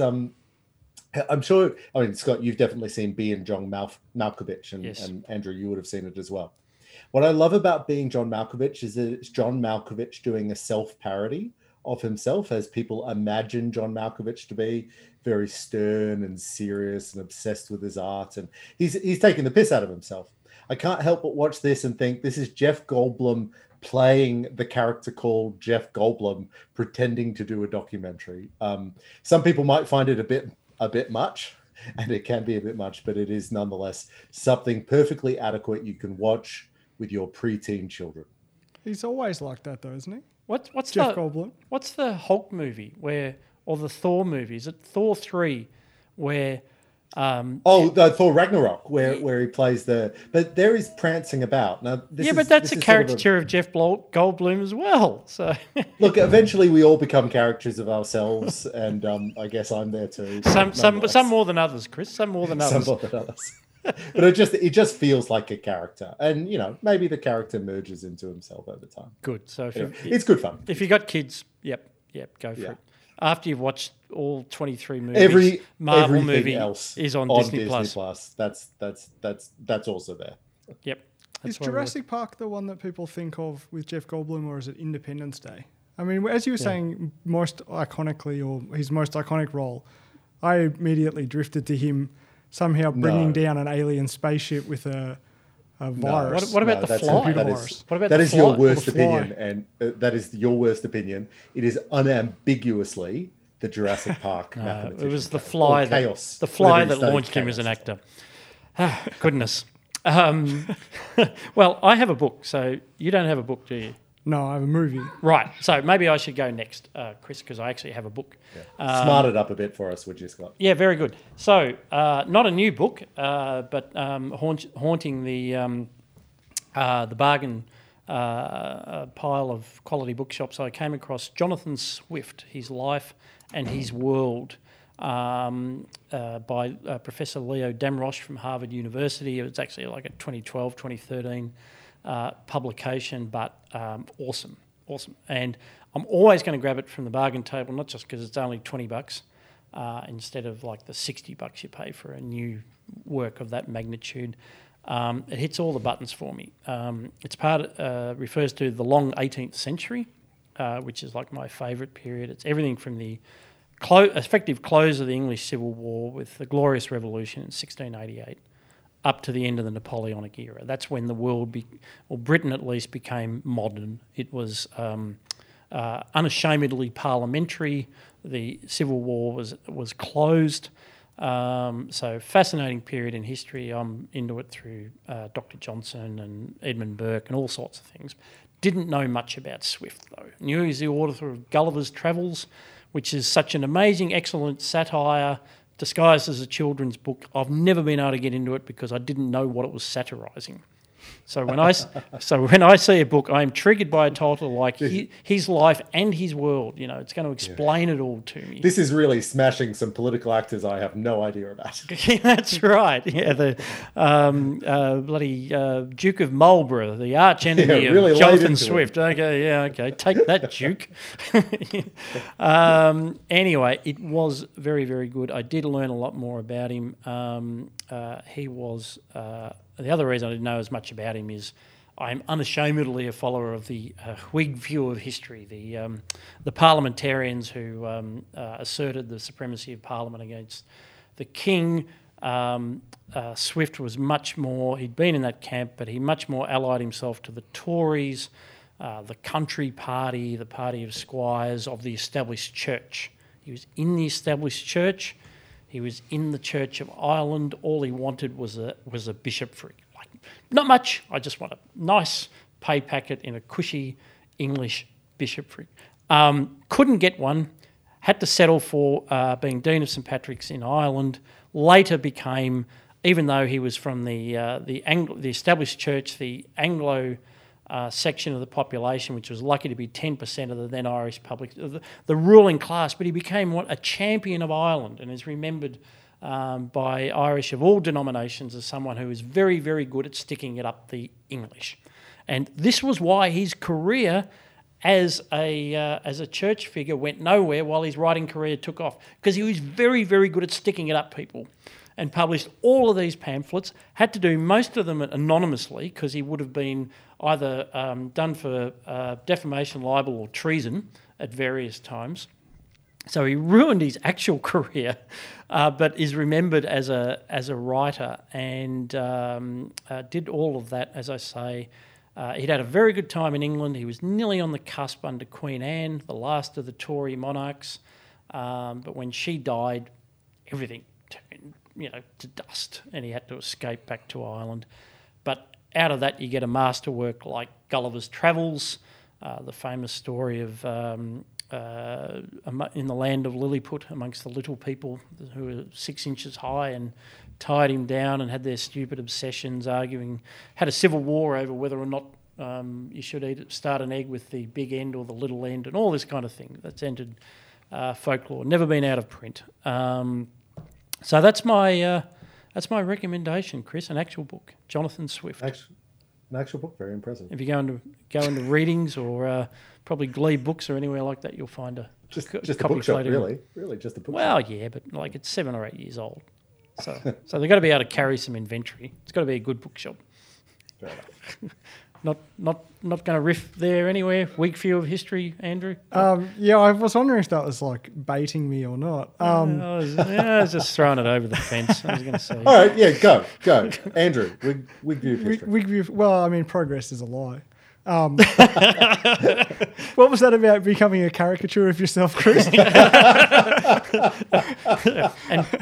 I'm sure, Scott, you've definitely seen Being John Malkovich, and Andrew, you would have seen it as well. What I love about Being John Malkovich is that it's John Malkovich doing a self-parody of himself, as people imagine John Malkovich to be, very stern and serious and obsessed with his art. And he's taking the piss out of himself. I can't help but watch this and think, this is Jeff Goldblum playing the character called Jeff Goldblum, pretending to do a documentary. Some people might find it a bit much, and it can be a bit much, but it is nonetheless something perfectly adequate you can watch with your preteen children. He's always like that, though, isn't he? What's Jeff Goldblum? What's the Hulk movie or the Thor movie? Is it Thor 3 where? Thor Ragnarok, where he plays but there is prancing about. Now, but that's a caricature of Jeff Goldblum as well. So look, eventually we all become caricatures of ourselves, and I guess I'm there too. Some more than others, Chris. Some more than others. But it just feels like a character, and maybe the character merges into himself over time. Good. So it's good fun. If you got kids, yep, go for it. After you've watched all 23 movies, every Marvel movie else is on Disney Plus. That's also there. Yep. Is Jurassic Park the one that people think of with Jeff Goldblum, or is it Independence Day? I mean, as you were saying, his most iconic role, I immediately drifted to him somehow bringing down an alien spaceship with a virus. No, what about the Fly? That is your worst opinion, and that is your worst opinion. It is unambiguously the Jurassic Park. It was the Fly. The Fly that launched him as an actor. Ah, goodness. Well, I have a book, so you don't have a book, do you? No, I have a movie. Right, so maybe I should go next, Chris, because I actually have a book. Yeah. Smart it up a bit for us, would you, Scott? Yeah, very good. So, not a new book, but haunting the bargain pile of quality bookshops, I came across Jonathan Swift, His Life and His World, by Professor Leo Damrosch from Harvard University. It's actually like a 2012, 2013 publication, but awesome. And I'm always going to grab it from the bargain table, not just because it's only $20 instead of like the $60 you pay for a new work of that magnitude. It hits all the buttons for me. It's refers to the long 18th century, which is like my favourite period. It's everything from the effective close of the English Civil War with the Glorious Revolution in 1688. Up to the end of the Napoleonic era. That's when the world, or Britain at least, became modern. It was unashamedly parliamentary. The Civil War was closed. So fascinating period in history. I'm into it through Dr. Johnson and Edmund Burke and all sorts of things. Didn't know much about Swift though. Knew he's the author of Gulliver's Travels, which is such an amazing, excellent satire disguised as a children's book. I've never been able to get into it because I didn't know what it was satirising. So when I see a book, I am triggered by a title like His Life and His World. It's going to explain it all to me. This is really smashing some political actors I have no idea about. That's right. Yeah, the bloody Duke of Marlborough, the arch enemy of Jonathan Swift. Okay, take that, Duke. Anyway, it was very, very good. I did learn a lot more about him. He was. The other reason I didn't know as much about him is I'm unashamedly a follower of the Whig view of history, the parliamentarians who asserted the supremacy of Parliament against the King. Swift was much more, he'd been in that camp, but he much more allied himself to the Tories, the Country Party, the party of squires, of the established church. He was in the established church. He was in the Church of Ireland. All he wanted was a bishopric. Like, not much. I just want a nice pay packet in a cushy English bishopric. Couldn't get one. Had to settle for being Dean of St Patrick's in Ireland. Later became, even though he was from the established church, the Anglo section of the population, which was lucky to be 10% of the then Irish public, the ruling class, but he became a champion of Ireland and is remembered by Irish of all denominations as someone who is very, very good at sticking it up the English. And this was why his career as a church figure went nowhere while his writing career took off, because he was very, very good at sticking it up people. And published all of these pamphlets, had to do most of them anonymously because he would have been either done for defamation, libel or treason at various times. So he ruined his actual career, but is remembered as a writer, and did all of that, as I say. He'd had a very good time in England. He was nearly on the cusp under Queen Anne, the last of the Tory monarchs. But when she died, everything turned, to dust, and he had to escape back to Ireland. But out of that, you get a masterwork like Gulliver's Travels, the famous story of... in the land of Lilliput, amongst the little people who were 6 inches high and tied him down and had their stupid obsessions, had a civil war over whether or not you should start an egg with the big end or the little end, and all this kind of thing that's entered folklore. Never been out of print. So that's my recommendation, Chris. An actual book, Jonathan Swift. An actual book, very impressive. If you go into readings or probably Glee books or anywhere like that, you'll find just a copy bookshop, really just a bookshop. Well, yeah, but like it's 7 or 8 years old, so they've got to be able to carry some inventory. It's got to be a good bookshop. Fair enough. Not going to riff there anywhere. Weak view of history, Andrew. Yeah, I was wondering if that was like baiting me or not. I was just throwing it over the fence. I was going to say. All right, yeah, go, Andrew. Weak view of history. Weak view. Well, I mean, progress is a lie. What was that about becoming a caricature of yourself, Chris? And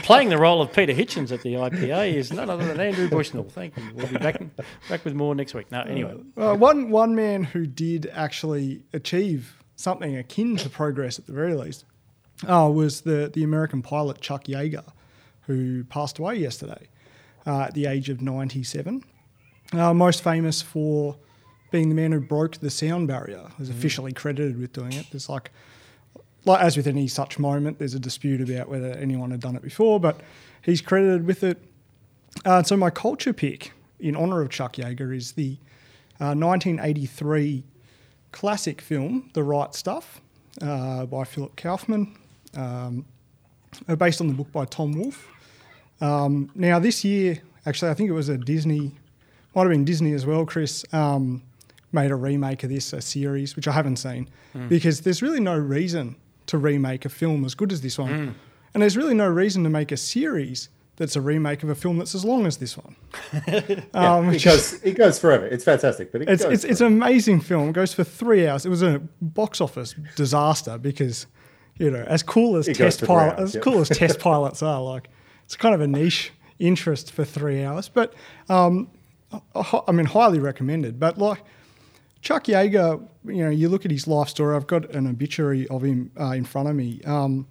playing the role of Peter Hitchens at the IPA is none other than Andrew Bushnell. Thank you. We'll be back with more next week. No, anyway. One man who did actually achieve something akin to progress at the very least was the American pilot Chuck Yeager, who passed away yesterday at the age of 97. Most famous for... being the man who broke the sound barrier, was officially credited with doing it. There's like as with any such moment, there's a dispute about whether anyone had done it before, but he's credited with it. So my culture pick in honour of Chuck Yeager is the 1983 classic film, The Right Stuff, by Philip Kaufman, based on the book by Tom Wolfe. Now this year, actually I think it was might have been Disney as well, Chris, made a remake of this, a series, which I haven't seen, because there's really no reason to remake a film as good as this one. And there's really no reason to make a series that's a remake of a film that's as long as this one. It goes forever. It's fantastic. But it's an amazing film. It goes for 3 hours. It was a box office disaster because, as cool as test pilots are, it's kind of a niche interest for 3 hours. But... I mean, highly recommended. But like Chuck Yeager, you look at his life story. I've got an obituary of him in front of me, and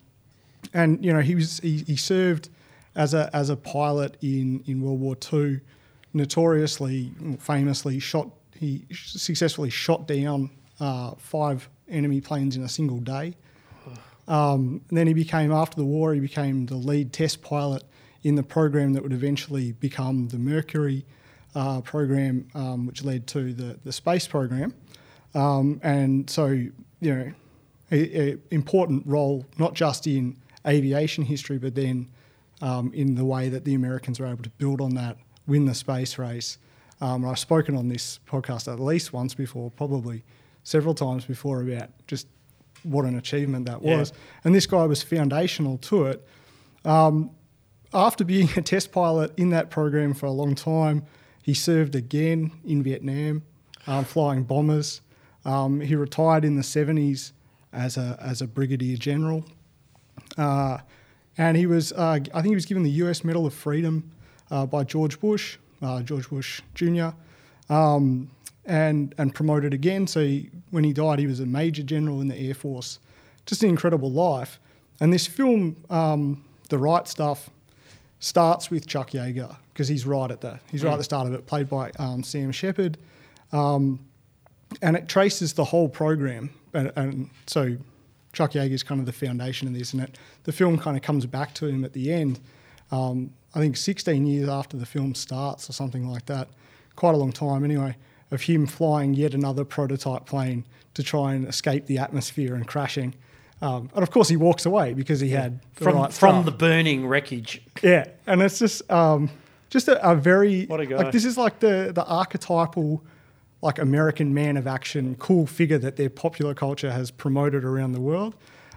he served as a pilot in World War II. Notoriously, famously, successfully shot down 5 enemy planes in a single day. And then after the war, he became the lead test pilot in the program that would eventually become the Mercury program, which led to the space program. And so, a important role, not just in aviation history, but then in the way that the Americans were able to build on that, win the space race. And I've spoken on this podcast at least once before, probably several times before, about just what an achievement that was. And this guy was foundational to it. After being a test pilot in that program for a long time, he served again in Vietnam, flying bombers. He retired in the 70s as a brigadier general, and he was I think he was given the U.S. Medal of Freedom by George Bush Jr. And promoted again. So when he died, he was a major general in the Air Force. Just an incredible life. And this film, The Right Stuff, starts with Chuck Yeager because he's right at the start of it, played by Sam Shepard, and it traces the whole program. And so Chuck Yeager is kind of the foundation of this, and the film kind of comes back to him at the end. I think 16 years after the film starts or something like that, quite a long time anyway, of him flying yet another prototype plane to try and escape the atmosphere and crashing. And of course, he walks away because he had from the burning wreckage. Yeah, and it's just a very what a guy. This is like the archetypal like American man of action, cool figure that their popular culture has promoted around the world.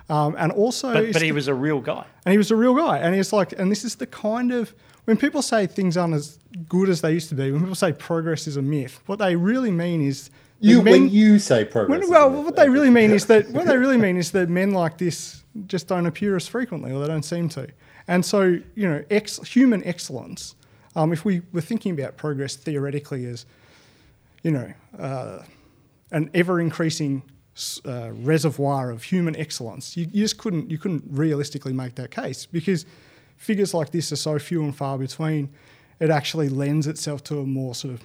And also, but he was a real guy, and it's like, and this is the kind of, when people say things aren't as good as they used to be, when people say progress is a myth, what they really mean is what they really mean is that men like this just don't appear as frequently, or they don't seem to. And so, you know, human excellence. If we were thinking about progress theoretically as, you know, an ever-increasing reservoir of human excellence, you just couldn't realistically make that case, because figures like this are so few and far between. It actually lends itself to a more sort of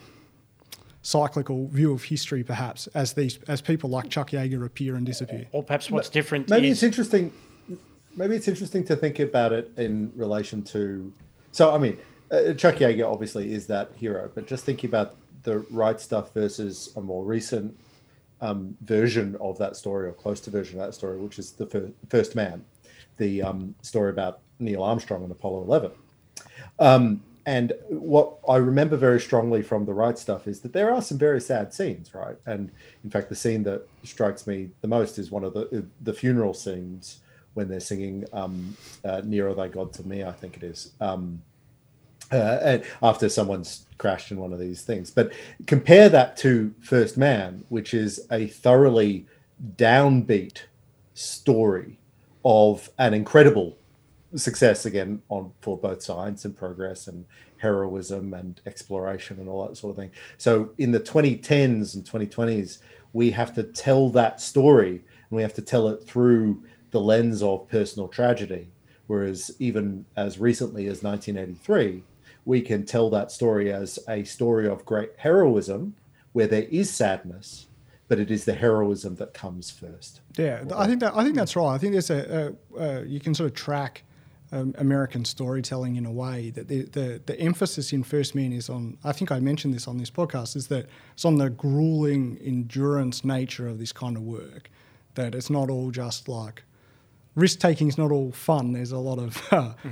cyclical view of history, perhaps, as people like Chuck Yeager appear and disappear. Or perhaps what's different. Maybe it's interesting to think about it in relation to. So I mean, Chuck Yeager obviously is that hero, but just thinking about The Right Stuff versus a more recent version of that story, or close to version of that story, which is the First Man, the story about Neil Armstrong and Apollo 11. And what I remember very strongly from The Right Stuff is that there are some very sad scenes, right? And in fact, the scene that strikes me the most is one of the funeral scenes when they're singing "Nearer Thy God to Me," I think it is, after someone's crashed in one of these things. But compare that to First Man, which is a thoroughly downbeat story of an incredible success, again, for both science and progress and heroism and exploration and all that sort of thing. So in the 2010s and 2020s, we have to tell that story, and we have to tell it through the lens of personal tragedy. Whereas even as recently as 1983, we can tell that story as a story of great heroism where there is sadness, but it is the heroism that comes first. Yeah, I think that's right. I think there's you can sort of track American storytelling in a way that the emphasis in First Man is on, I think I mentioned this on this podcast, is that it's on the grueling endurance nature of this kind of work, that it's not all just like, risk-taking is not all fun. There's a lot of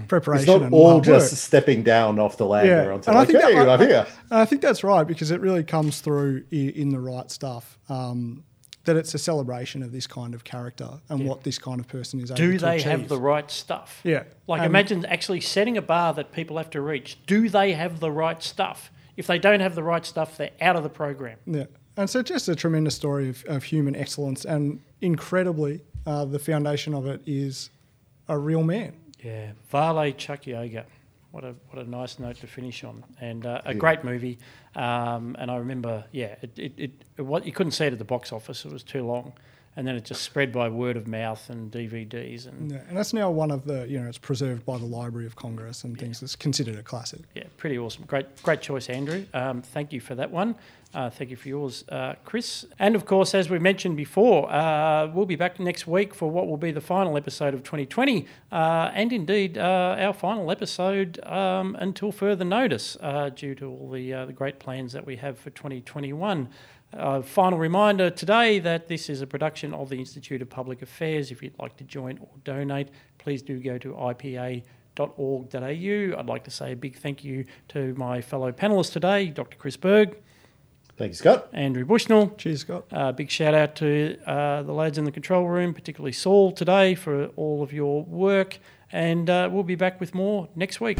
preparation. It's not all just work. Stepping down off the ladder. Yeah. Onto, and like, I'm here. And I think that's right, because it really comes through in The Right Stuff, that it's a celebration of this kind of character and what this kind of person is able to achieve. Do they have the right stuff? Yeah. Like imagine actually setting a bar that people have to reach. Do they have the right stuff? If they don't have the right stuff, they're out of the program. Yeah. And so just a tremendous story of human excellence, and incredibly, the foundation of it is a real man. Yeah, Vale Chuck Yeager. What a nice note to finish on, and a great movie. And I remember, you couldn't see it at the box office; it was too long, and then it just spread by word of mouth and DVDs. And that's now one of the, it's preserved by the Library of Congress and things. It's considered a classic. Yeah, pretty awesome. Great choice, Andrew. Thank you for that one. Thank you for yours, Chris. And of course, as we mentioned before, we'll be back next week for what will be the final episode of 2020, and indeed our final episode until further notice, due to all the great plans that we have for 2021. Final reminder today that this is a production of the Institute of Public Affairs. If you'd like to join or donate, please do go to ipa.org.au. I'd like to say a big thank you to my fellow panellists today, Dr. Chris Berg. Thank you, Scott. Andrew Bushnell. Cheers, Scott. Big shout out to the lads in the control room, particularly Saul today, for all of your work. And we'll be back with more next week.